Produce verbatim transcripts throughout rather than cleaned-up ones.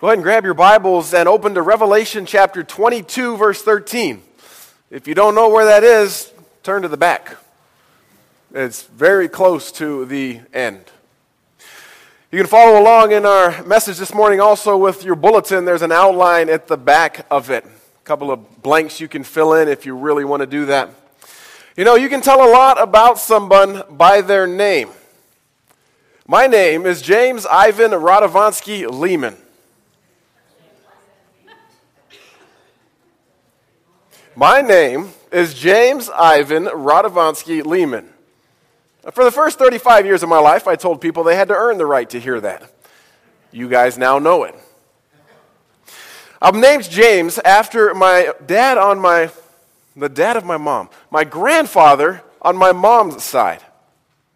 Go ahead and grab your Bibles and open to Revelation chapter twenty-two, verse thirteen. If you don't know where that is, turn to the back. It's very close to the end. You can follow along in our message this morning also with your bulletin. There's an outline at the back of it. A couple of blanks you can fill in if you really want to do that. You know, you can tell a lot about someone by their name. My name is James Ivan Radovansky Lehman. My name is James Ivan Radovansky Lehman. For the first thirty-five years of my life, I told people they had to earn the right to hear that. You guys now know it. I'm named James after my dad on my, the dad of my mom, my grandfather on my mom's side.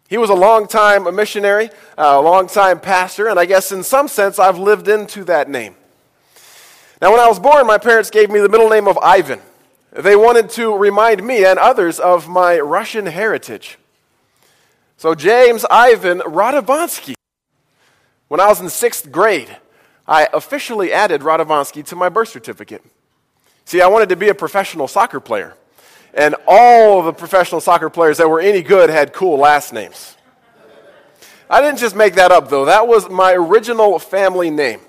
He was a long-time missionary, a long-time pastor, and I guess in some sense I've lived into that name. Now, when I was born, my parents gave me the middle name of Ivan. They wanted to remind me and others of my Russian heritage. So James Ivan Radovansky. When I was in sixth grade, I officially added Radovansky to my birth certificate. See, I wanted to be a professional soccer player, and all of the professional soccer players that were any good had cool last names. I didn't just make that up, though. That was my original family name.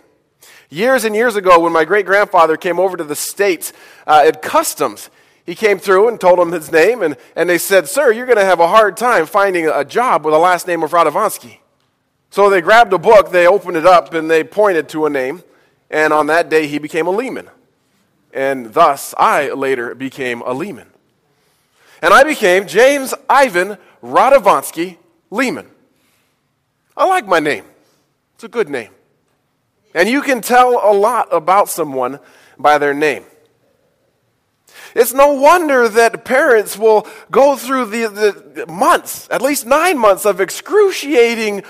Years and years ago, when my great-grandfather came over to the States uh, at Customs, he came through and told them his name, and, and they said, "Sir, you're going to have a hard time finding a job with the last name of Radovansky." So they grabbed a book, they opened it up, and they pointed to a name, and on that day he became a Lehman. And thus, I later became a Lehman. And I became James Ivan Radovansky Lehman. I like my name. It's a good name. And you can tell a lot about someone by their name. It's no wonder that parents will go through the, the months, at least nine months, of excruciating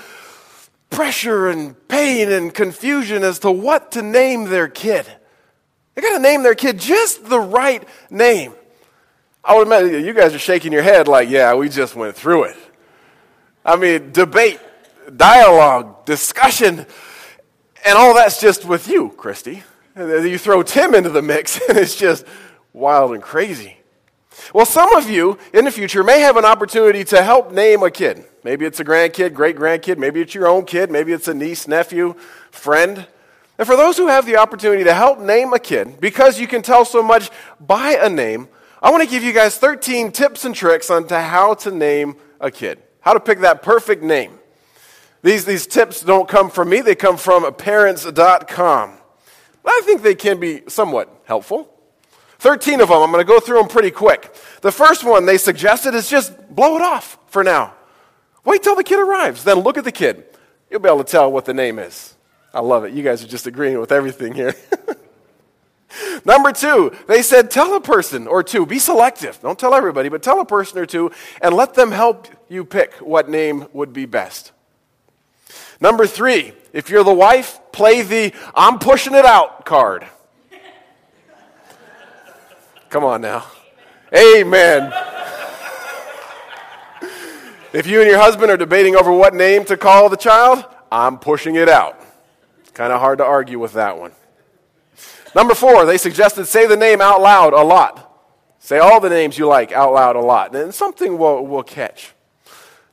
pressure and pain and confusion as to what to name their kid. They got to name their kid just the right name. I would imagine you guys are shaking your head like, yeah, we just went through it. I mean, debate, dialogue, discussion, and all that's just with you, Christy. You throw Tim into the mix, and it's just wild and crazy. Well, some of you in the future may have an opportunity to help name a kid. Maybe it's a grandkid, great-grandkid. Maybe it's your own kid. Maybe it's a niece, nephew, friend. And for those who have the opportunity to help name a kid, because you can tell so much by a name, I want to give you guys thirteen tips and tricks on to how to name a kid, how to pick that perfect name. These, these tips don't come from me. They come from parents dot com. But I think they can be somewhat helpful. thirteen of them. I'm going to go through them pretty quick. The first one they suggested is just blow it off for now. Wait till the kid arrives. Then look at the kid. You'll be able to tell what the name is. I love it. You guys are just agreeing with everything here. Number two, they said tell a person or two. Be selective. Don't tell everybody, but tell a person or two and let them help you pick what name would be best. Number three, if you're the wife, play the I'm pushing it out card. Come on now. Amen. If you and your husband are debating over what name to call the child, I'm pushing it out. It's kind of hard to argue with that one. Number four, they suggested say the name out loud a lot. Say all the names you like out loud a lot, and something will, will catch.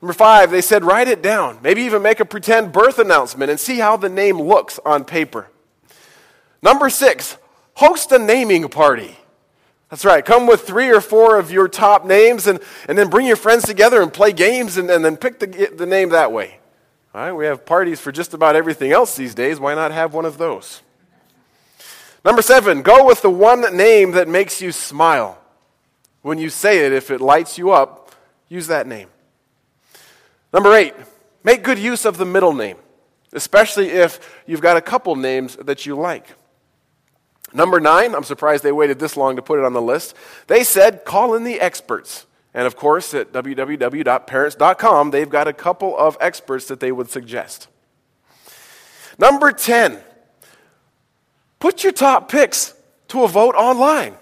Number five, they said write it down. Maybe even make a pretend birth announcement and see how the name looks on paper. Number six, host a naming party. That's right. Come with three or four of your top names and, and then bring your friends together and play games and, and then pick the, the name that way. All right, we have parties for just about everything else these days. Why not have one of those? Number seven, go with the one name that makes you smile. When you say it, if it lights you up, use that name. Number eight, make good use of the middle name, especially if you've got a couple names that you like. Number nine, I'm surprised they waited this long to put it on the list. They said, call in the experts. And of course, at w w w dot parents dot com, they've got a couple of experts that they would suggest. Number ten, put your top picks to a vote online.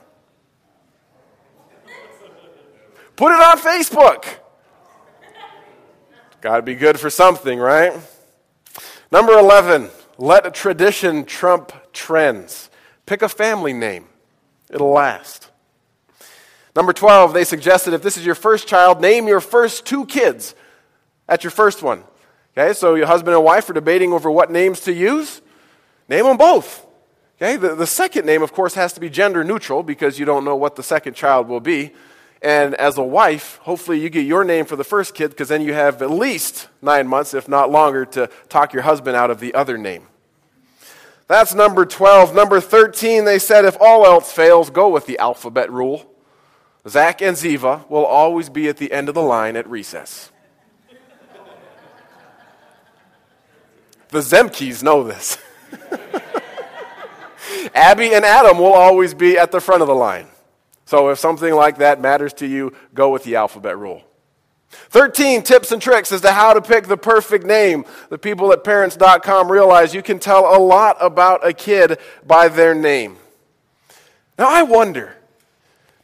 Put it on Facebook. Got to be good for something, right? Number eleven, let a tradition trump trends. Pick a family name. It'll last. Number twelve, they suggested if this is your first child, name your first two kids at your first one. Okay, so your husband and wife are debating over what names to use. Name them both. Okay, the, the second name, of course, has to be gender neutral because you don't know what the second child will be. And as a wife, hopefully you get your name for the first kid because then you have at least nine months, if not longer, to talk your husband out of the other name. That's number twelve. Number thirteen, they said if all else fails, go with the alphabet rule. Zach and Ziva will always be at the end of the line at recess. The Zemkes know this. Abby and Adam will always be at the front of the line. So if something like that matters to you, go with the alphabet rule. thirteen tips and tricks as to how to pick the perfect name. The people at parents dot com realize you can tell a lot about a kid by their name. Now I wonder,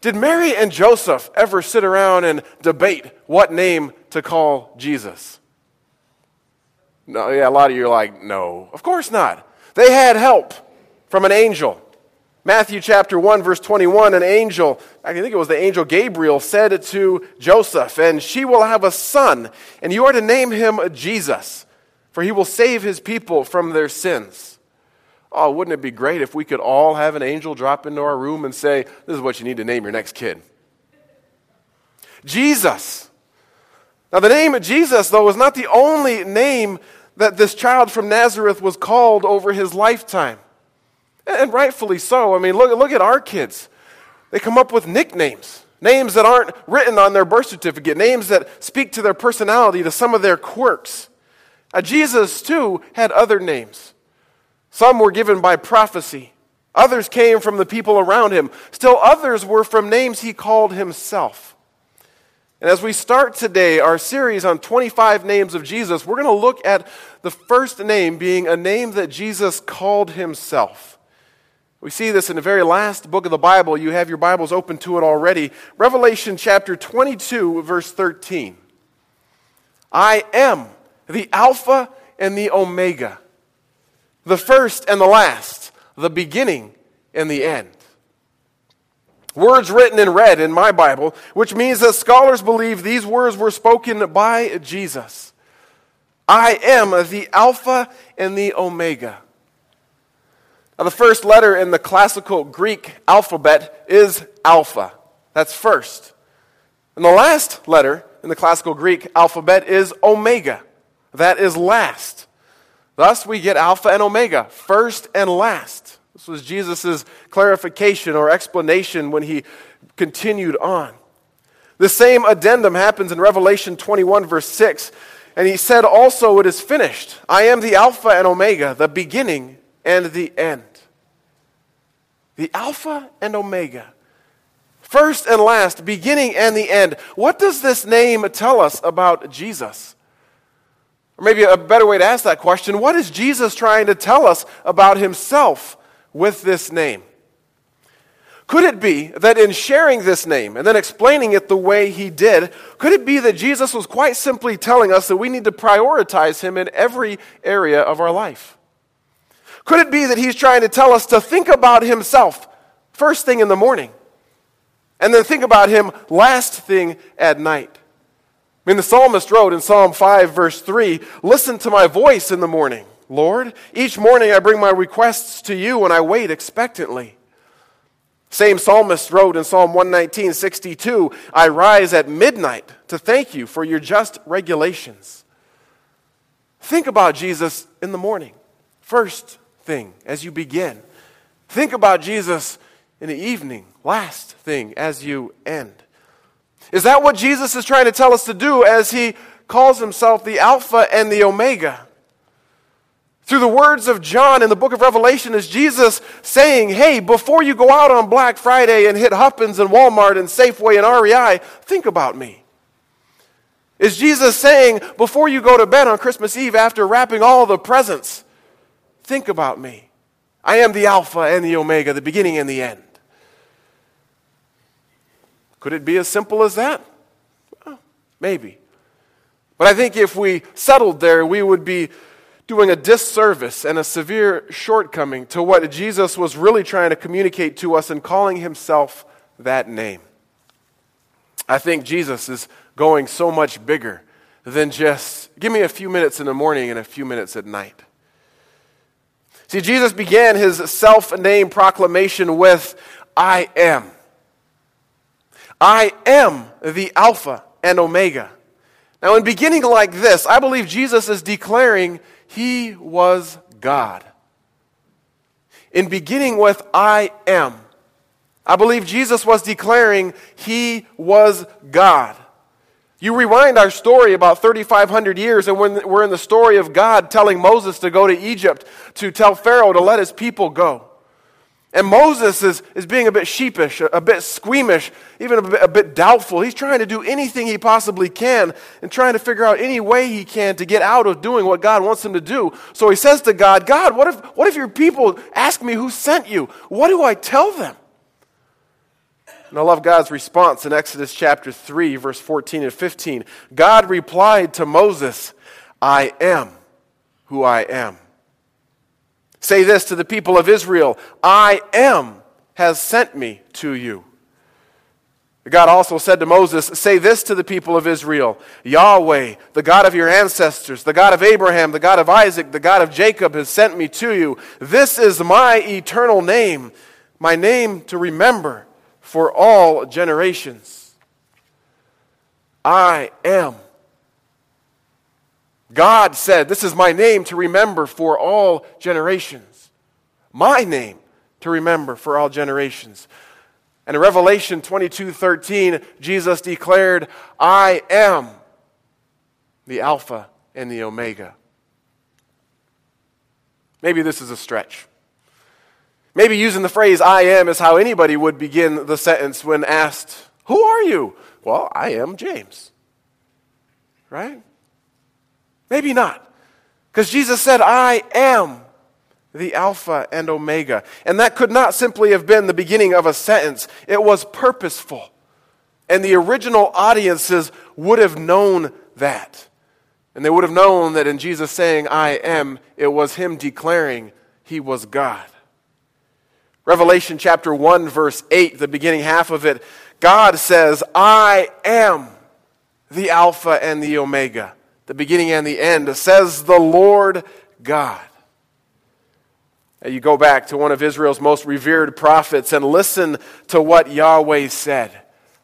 did Mary and Joseph ever sit around and debate what name to call Jesus? No, yeah, a lot of you are like, no, of course not. They had help from an angel. Matthew chapter one, verse twenty-one, an angel, I think it was the angel Gabriel, said to Joseph, and she will have a son, and you are to name him Jesus, for he will save his people from their sins. Oh, wouldn't it be great if we could all have an angel drop into our room and say, this is what you need to name your next kid. Jesus. Now the name of Jesus, though, is not the only name that this child from Nazareth was called over his lifetime. And rightfully so. I mean, look, look at our kids. They come up with nicknames, names that aren't written on their birth certificate, names that speak to their personality, to some of their quirks. Now, Jesus, too, had other names. Some were given by prophecy. Others came from the people around him. Still others were from names he called himself. And as we start today our series on twenty-five names of Jesus, we're going to look at the first name being a name that Jesus called himself. We see this in the very last book of the Bible. You have your Bibles open to it already. Revelation chapter twenty-two, verse thirteen. I am the Alpha and the Omega, the first and the last, the beginning and the end. Words written in red in my Bible, which means that scholars believe these words were spoken by Jesus. I am the Alpha and the Omega. Now, the first letter in the classical Greek alphabet is alpha. That's first. And the last letter in the classical Greek alphabet is omega. That is last. Thus, we get alpha and omega, first and last. This was Jesus' clarification or explanation when he continued on. The same addendum happens in Revelation twenty-one, verse six. And he said also, it is finished. I am the Alpha and Omega, the beginning and the end. The Alpha and Omega. First and last, beginning and the end. What does this name tell us about Jesus? Or maybe a better way to ask that question, what is Jesus trying to tell us about himself with this name? Could it be that in sharing this name and then explaining it the way he did, could it be that Jesus was quite simply telling us that we need to prioritize him in every area of our life? Could it be that he's trying to tell us to think about himself first thing in the morning and then think about him last thing at night? I mean, the psalmist wrote in Psalm five, verse three, listen to my voice in the morning, Lord. Each morning I bring my requests to you and I wait expectantly. Same psalmist wrote in Psalm one nineteen, sixty-two, I rise at midnight to thank you for your just regulations. Think about Jesus in the morning, first thing as you begin. Think about Jesus in the evening, last thing as you end. Is that what Jesus is trying to tell us to do as he calls himself the Alpha and the Omega? Through the words of John in the book of Revelation is Jesus saying, hey, before you go out on Black Friday and hit Hoffman's and Walmart and Safeway and R E I, think about me. Is Jesus saying, before you go to bed on Christmas Eve after wrapping all the presents, think about me. I am the Alpha and the Omega, the beginning and the end. Could it be as simple as that? Well, maybe. But I think if we settled there, we would be doing a disservice and a severe shortcoming to what Jesus was really trying to communicate to us in calling himself that name. I think Jesus is going so much bigger than just, give me a few minutes in the morning and a few minutes at night. See, Jesus began his self-named proclamation with, I am. I am the Alpha and Omega. Now, in beginning like this, I believe Jesus is declaring he was God. In beginning with, I am, I believe Jesus was declaring he was God. You rewind our story about thirty-five hundred years, and we're in the story of God telling Moses to go to Egypt to tell Pharaoh to let his people go. And Moses is, is being a bit sheepish, a, a bit squeamish, even a bit, a bit doubtful. He's trying to do anything he possibly can and trying to figure out any way he can to get out of doing what God wants him to do. So he says to God, God, what if, what if your people ask me who sent you? What do I tell them? And I love God's response in Exodus chapter three, verse fourteen and fifteen. God replied to Moses, I am who I am. Say this to the people of Israel, I am has sent me to you. God also said to Moses, say this to the people of Israel, Yahweh, the God of your ancestors, the God of Abraham, the God of Isaac, the God of Jacob has sent me to you. This is my eternal name, my name to remember for all generations. I am. God said, this is my name to remember for all generations. My name to remember for all generations. And in Revelation twenty-two thirteen, Jesus declared, I am the Alpha and the Omega. Maybe this is a stretch. Maybe using the phrase I am is how anybody would begin the sentence when asked, who are you? Well, I am James. Right? Maybe not. Because Jesus said, I am the Alpha and Omega. And that could not simply have been the beginning of a sentence. It was purposeful. And the original audiences would have known that. And they would have known that in Jesus saying, I am, it was him declaring he was God. Revelation chapter one, verse eight, the beginning half of it, God says, I am the Alpha and the Omega, the beginning and the end, says the Lord God. And you go back to one of Israel's most revered prophets and listen to what Yahweh said.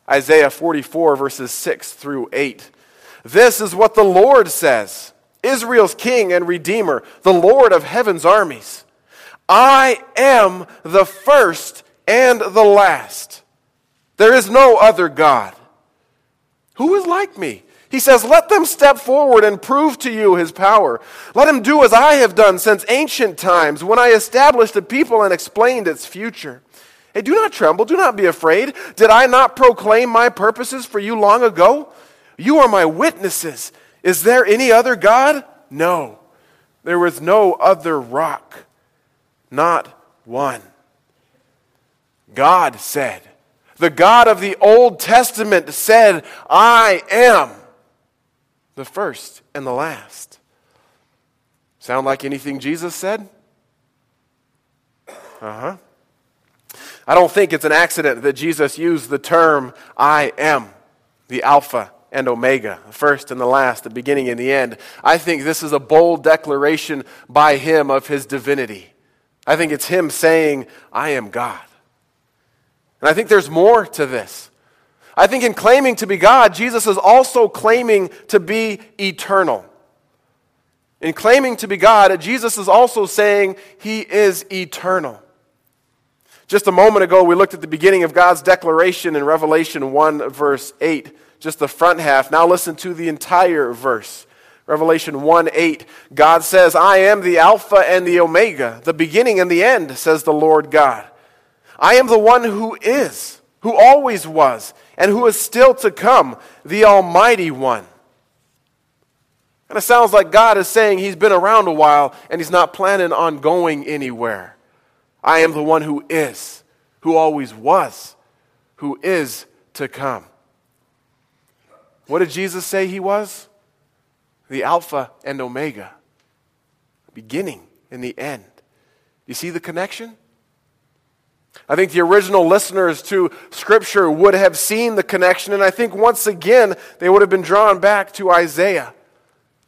Isaiah forty-four, verses six through eight. This is what the Lord says, Israel's King and Redeemer, the Lord of heaven's armies. I am the first and the last. There is no other God. Who is like me? He says, let them step forward and prove to you his power. Let him do as I have done since ancient times, when I established a people and explained its future. Hey, do not tremble, do not be afraid. Did I not proclaim my purposes for you long ago? You are my witnesses. Is there any other God? No, there is no other rock. Not one. God said, the God of the Old Testament said, I am the first and the last. Sound like anything Jesus said? Uh-huh. I don't think it's an accident that Jesus used the term, I am, the Alpha and Omega, the first and the last, the beginning and the end. I think this is a bold declaration by him of his divinity. I think it's him saying, I am God. And I think there's more to this. I think in claiming to be God, Jesus is also claiming to be eternal. In claiming to be God, Jesus is also saying he is eternal. Just a moment ago, we looked at the beginning of God's declaration in Revelation one, verse eight, just the front half. Now listen to the entire verse. Revelation one eight, God says, I am the Alpha and the Omega, the beginning and the end, says the Lord God. I am the one who is, who always was, and who is still to come, the Almighty One. And it sounds like God is saying he's been around a while and he's not planning on going anywhere. I am the one who is, who always was, who is to come. What did Jesus say he was? The Alpha and Omega. beginning and the end. You see the connection? I think the original listeners to Scripture would have seen the connection, and I think once again they would have been drawn back to Isaiah.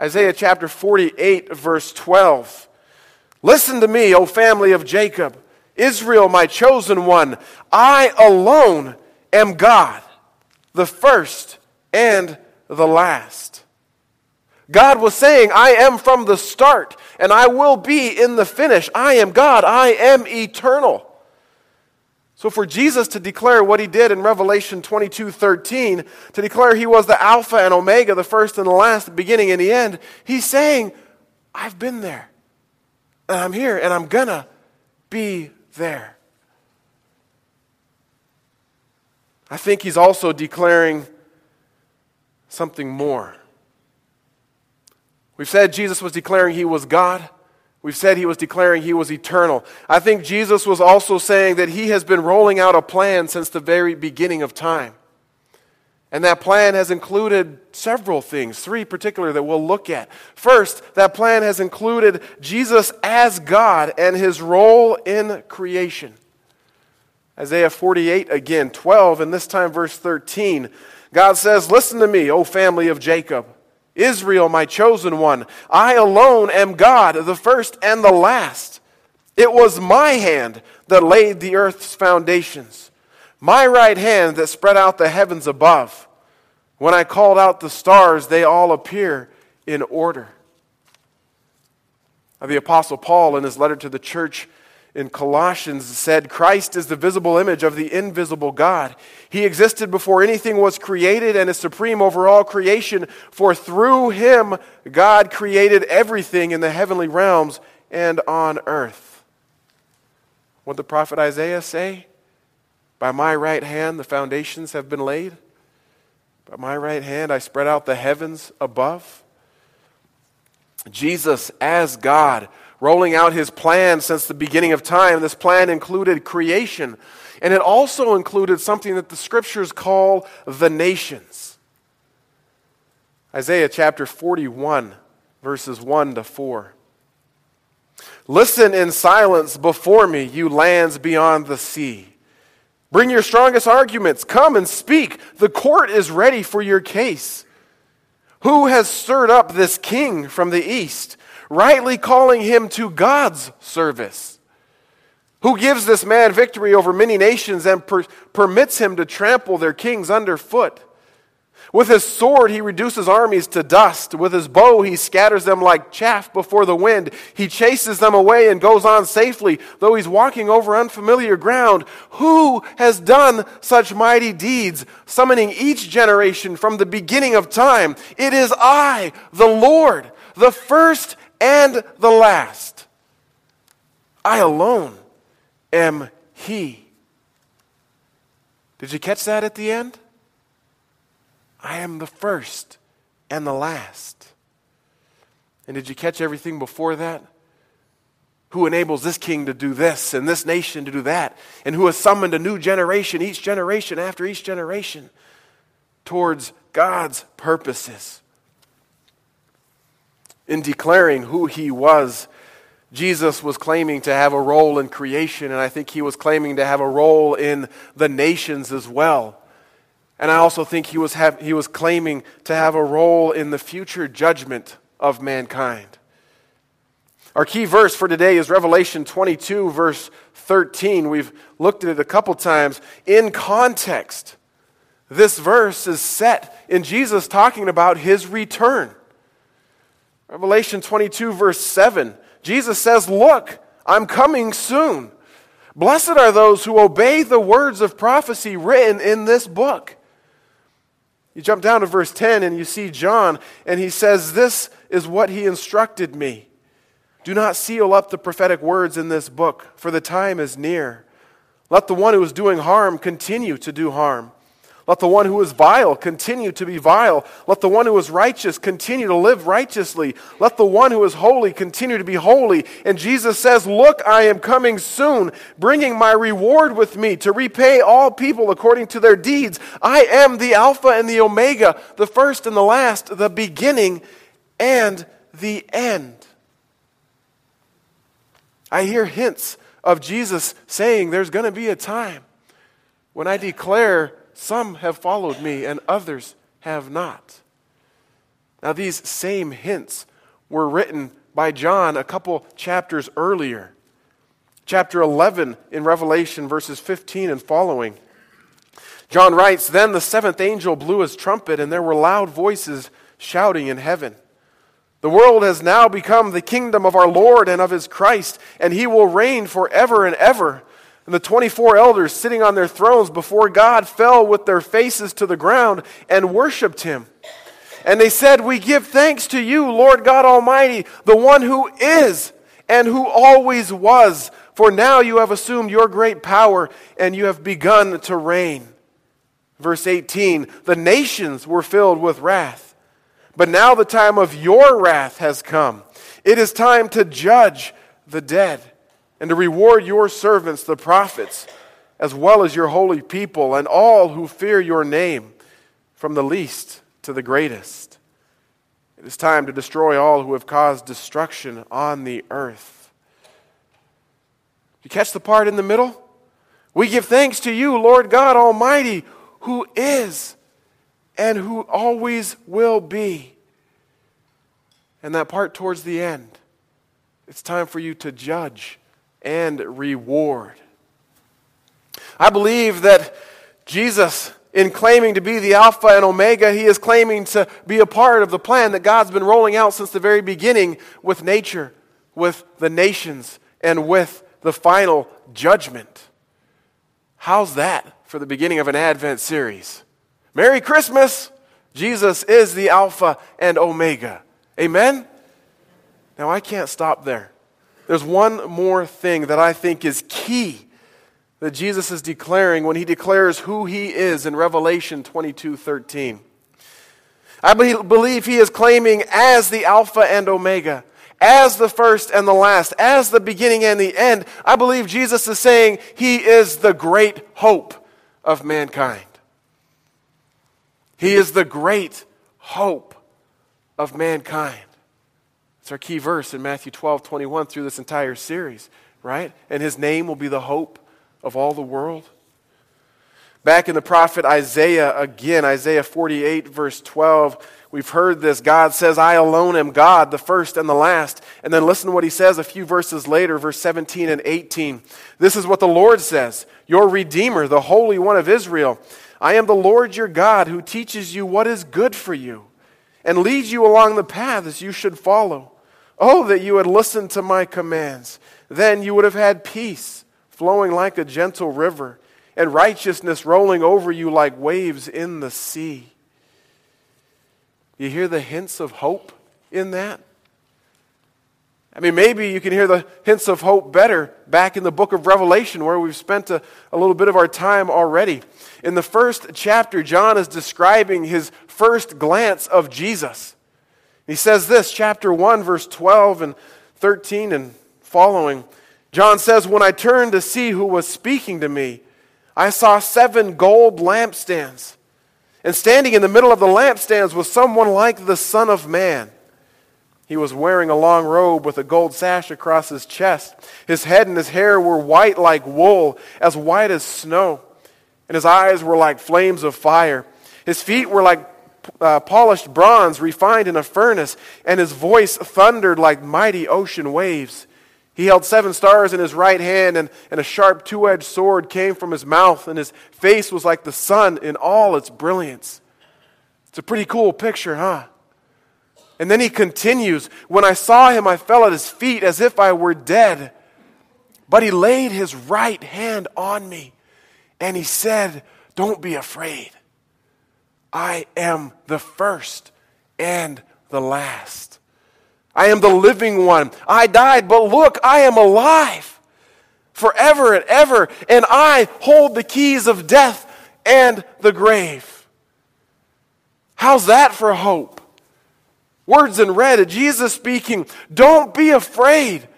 Isaiah chapter forty-eight, verse twelve. Listen to me, O family of Jacob, Israel, my chosen one. I alone am God, the first and the last. God was saying, I am from the start, and I will be in the finish. I am God. I am eternal. So for Jesus to declare what he did in Revelation twenty-two thirteen, to declare he was the Alpha and Omega, the first and the last, the beginning and the end, he's saying, I've been there, and I'm here, and I'm going to be there. I think he's also declaring something more. We've said Jesus was declaring he was God. We've said he was declaring he was eternal. I think Jesus was also saying that he has been rolling out a plan since the very beginning of time. And that plan has included several things, three particular that we'll look at. First, that plan has included Jesus as God and his role in creation. Isaiah forty-eight again, twelve, and this time verse thirteen. God says, listen to me, O family of Jacob. Israel, my chosen one, I alone am God, the first and the last. It was my hand that laid the earth's foundations, my right hand that spread out the heavens above. When I called out the stars, they all appear in order. The Apostle Paul, in his letter to the church in Colossians, said, Christ is the visible image of the invisible God. He existed before anything was created and is supreme over all creation, for through him God created everything in the heavenly realms and on earth. What did the prophet Isaiah say? By my right hand the foundations have been laid. By my right hand I spread out the heavens above. Jesus as God, rolling out his plan since the beginning of time. This plan included creation. And it also included something that the Scriptures call the nations. Isaiah chapter forty-one, verses one to four. Listen in silence before me, you lands beyond the sea. Bring your strongest arguments. Come and speak. The court is ready for your case. Who has stirred up this king from the east, rightly calling him to God's service? Who gives this man victory over many nations and per- permits him to trample their kings underfoot? With his sword he reduces armies to dust. With his bow he scatters them like chaff before the wind. He chases them away and goes on safely, though he's walking over unfamiliar ground. Who has done such mighty deeds, summoning each generation from the beginning of time? It is I, the Lord, the first and the last. I alone am he. Did you catch that at the end? I am the first and the last. And did you catch everything before that? Who enables this king to do this and this nation to do that? And who has summoned a new generation, each generation after each generation, towards God's purposes? In declaring who he was, Jesus was claiming to have a role in creation, and I think he was claiming to have a role in the nations as well. And I also think he was have, he was claiming to have a role in the future judgment of mankind. Our key verse for today is Revelation twenty-two, verse thirteen. We've looked at it a couple times. In context, this verse is set in Jesus talking about his return. Revelation twenty-two, verse seven. Jesus says, look, I'm coming soon. Blessed are those who obey the words of prophecy written in this book. You jump down to verse ten and you see John, and he says, this is what he instructed me. Do not seal up the prophetic words in this book, for the time is near. Let the one who is doing harm continue to do harm. Let the one who is vile continue to be vile. Let the one who is righteous continue to live righteously. Let the one who is holy continue to be holy. And Jesus says, look, I am coming soon, bringing my reward with me to repay all people according to their deeds. I am the Alpha and the Omega, the first and the last, the beginning and the end. I hear hints of Jesus saying there's going to be a time when I declare some have followed me and others have not. Now these same hints were written by John a couple chapters earlier. Chapter eleven in Revelation, verses fifteen and following. John writes, "Then the seventh angel blew his trumpet, and there were loud voices shouting in heaven, 'The world has now become the kingdom of our Lord and of his Christ, and he will reign forever and ever.' And the twenty-four elders sitting on their thrones before God fell with their faces to the ground and worshipped him. And they said, 'We give thanks to you, Lord God Almighty, the one who is and who always was, for now you have assumed your great power and you have begun to reign.'" Verse eighteen, "The nations were filled with wrath, but now the time of your wrath has come. It is time to judge the dead and to reward your servants, the prophets, as well as your holy people and all who fear your name, from the least to the greatest. It is time to destroy all who have caused destruction on the earth." You catch the part in the middle? "We give thanks to you, Lord God Almighty, who is and who always will be." And that part towards the end, "It's time for you to judge and reward." I believe that Jesus, in claiming to be the Alpha and Omega, he is claiming to be a part of the plan that God's been rolling out since the very beginning with nature, with the nations, and with the final judgment. How's that for the beginning of an Advent series? Merry Christmas! Jesus is the Alpha and Omega. Amen? Now, I can't stop there. There's one more thing that I think is key that Jesus is declaring when he declares who he is in Revelation twenty-two thirteen. I believe he is claiming as the Alpha and Omega, as the first and the last, as the beginning and the end. I believe Jesus is saying he is the great hope of mankind. He is the great hope of mankind. It's our key verse in Matthew twelve twenty-one through this entire series, right? And his name will be the hope of all the world. Back in the prophet Isaiah again, Isaiah forty-eight verse twelve, we've heard this. God says, "I alone am God, the first and the last." And then listen to what he says a few verses later, verse seventeen and eighteen. "This is what the Lord says, your Redeemer, the Holy One of Israel. I am the Lord your God, who teaches you what is good for you and leads you along the paths you should follow. Oh, that you had listened to my commands. Then you would have had peace flowing like a gentle river and righteousness rolling over you like waves in the sea." You hear the hints of hope in that? I mean, maybe you can hear the hints of hope better back in the book of Revelation, where we've spent a, a little bit of our time already. In the first chapter, John is describing his first glance of Jesus. He says this, chapter one, verse twelve and thirteen and following. John says, "When I turned to see who was speaking to me, I saw seven gold lampstands. And standing in the middle of the lampstands was someone like the Son of Man. He was wearing a long robe with a gold sash across his chest. His head and his hair were white like wool, as white as snow. And his eyes were like flames of fire. His feet were like uh, polished bronze refined in a furnace, and his voice thundered like mighty ocean waves. He held seven stars in his right hand, and, and a sharp two-edged sword came from his mouth, and his face was like the sun in all its brilliance." It's a pretty cool picture, huh? And then he continues, "When I saw him, I fell at his feet as if I were dead. But he laid his right hand on me, and he said, 'Don't be afraid. I am the first and the last. I am the living one. I died, but look, I am alive forever and ever, and I hold the keys of death and the grave.'" How's that for hope? Words in red, Jesus speaking, "Don't be afraid.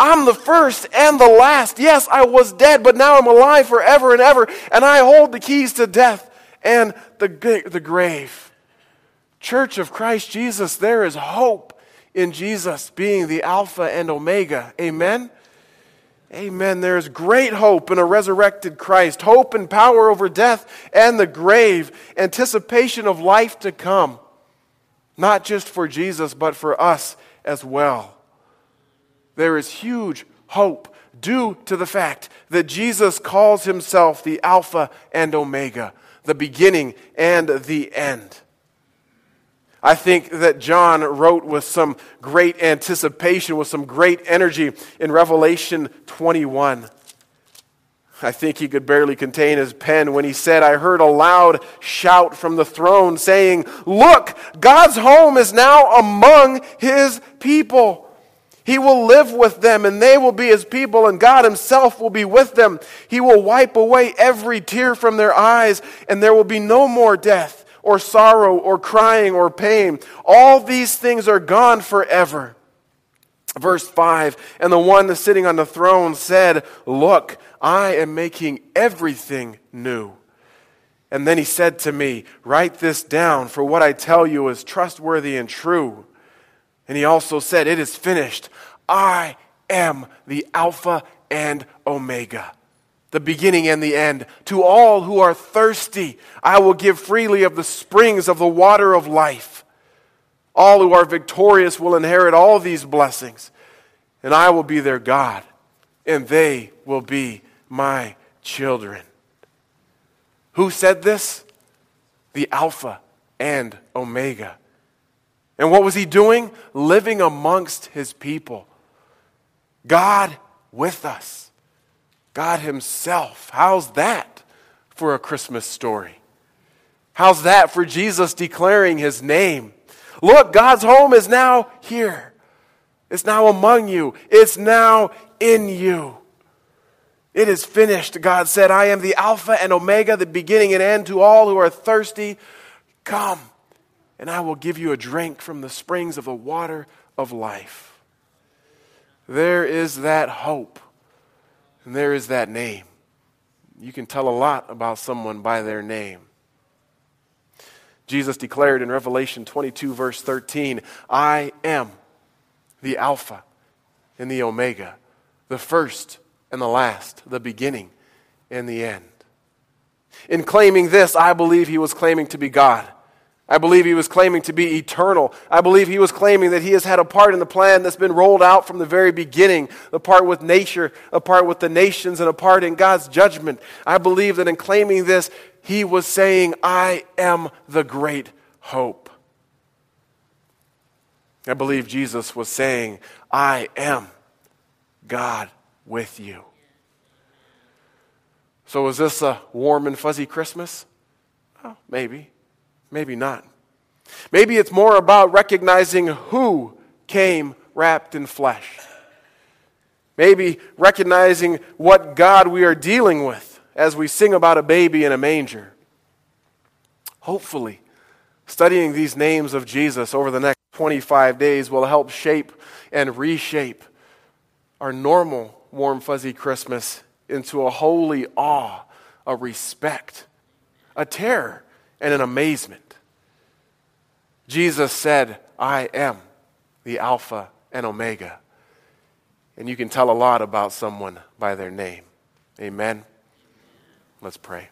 I'm the first and the last. Yes, I was dead, but now I'm alive forever and ever, and I hold the keys to death and the, the grave." Church of Christ Jesus, there is hope in Jesus being the Alpha and Omega. Amen? Amen. There is great hope in a resurrected Christ, hope and power over death and the grave, anticipation of life to come, not just for Jesus, but for us as well. There is huge hope due to the fact that Jesus calls himself the Alpha and Omega, the beginning and the end. I think that John wrote with some great anticipation, with some great energy in Revelation twenty-one. I think he could barely contain his pen when he said, I heard a loud shout from the throne saying, look, God's home is now among his people. He will live with them, and they will be his people, and God himself will be with them. He will wipe away every tear from their eyes, and there will be no more death, or sorrow, or crying, or pain. All these things are gone forever. Verse five, and the one sitting on the throne said, look, I am making everything new. And then he said to me, write this down, for what I tell you is trustworthy and true. And he also said, it is finished. I am the Alpha and Omega, the beginning and the end. To all who are thirsty, I will give freely of the springs of the water of life. All who are victorious will inherit all these blessings, and I will be their God, and they will be my children. Who said this? The Alpha and Omega. And what was he doing? Living amongst his people. God with us. God himself. How's that for a Christmas story? How's that for Jesus declaring his name? Look, God's home is now here. It's now among you. It's now in you. It is finished. God said, I am the Alpha and Omega, the beginning and end. To all who are thirsty, come. And I will give you a drink from the springs of the water of life. There is that hope, and there is that name. You can tell a lot about someone by their name. Jesus declared in Revelation twenty-two, verse thirteen, I am the Alpha and the Omega, the first and the last, the beginning and the end. In claiming this, I believe he was claiming to be God. I believe he was claiming to be eternal. I believe he was claiming that he has had a part in the plan that's been rolled out from the very beginning, a part with nature, a part with the nations, and a part in God's judgment. I believe that in claiming this, he was saying, I am the great hope. I believe Jesus was saying, I am God with you. So is this a warm and fuzzy Christmas? Oh, maybe. Maybe not. Maybe it's more about recognizing who came wrapped in flesh. Maybe recognizing what God we are dealing with as we sing about a baby in a manger. Hopefully, studying these names of Jesus over the next twenty-five days will help shape and reshape our normal warm, fuzzy Christmas into a holy awe, a respect, a terror, and an amazement. Jesus said, I am the Alpha and Omega. And you can tell a lot about someone by their name. Amen. Let's pray.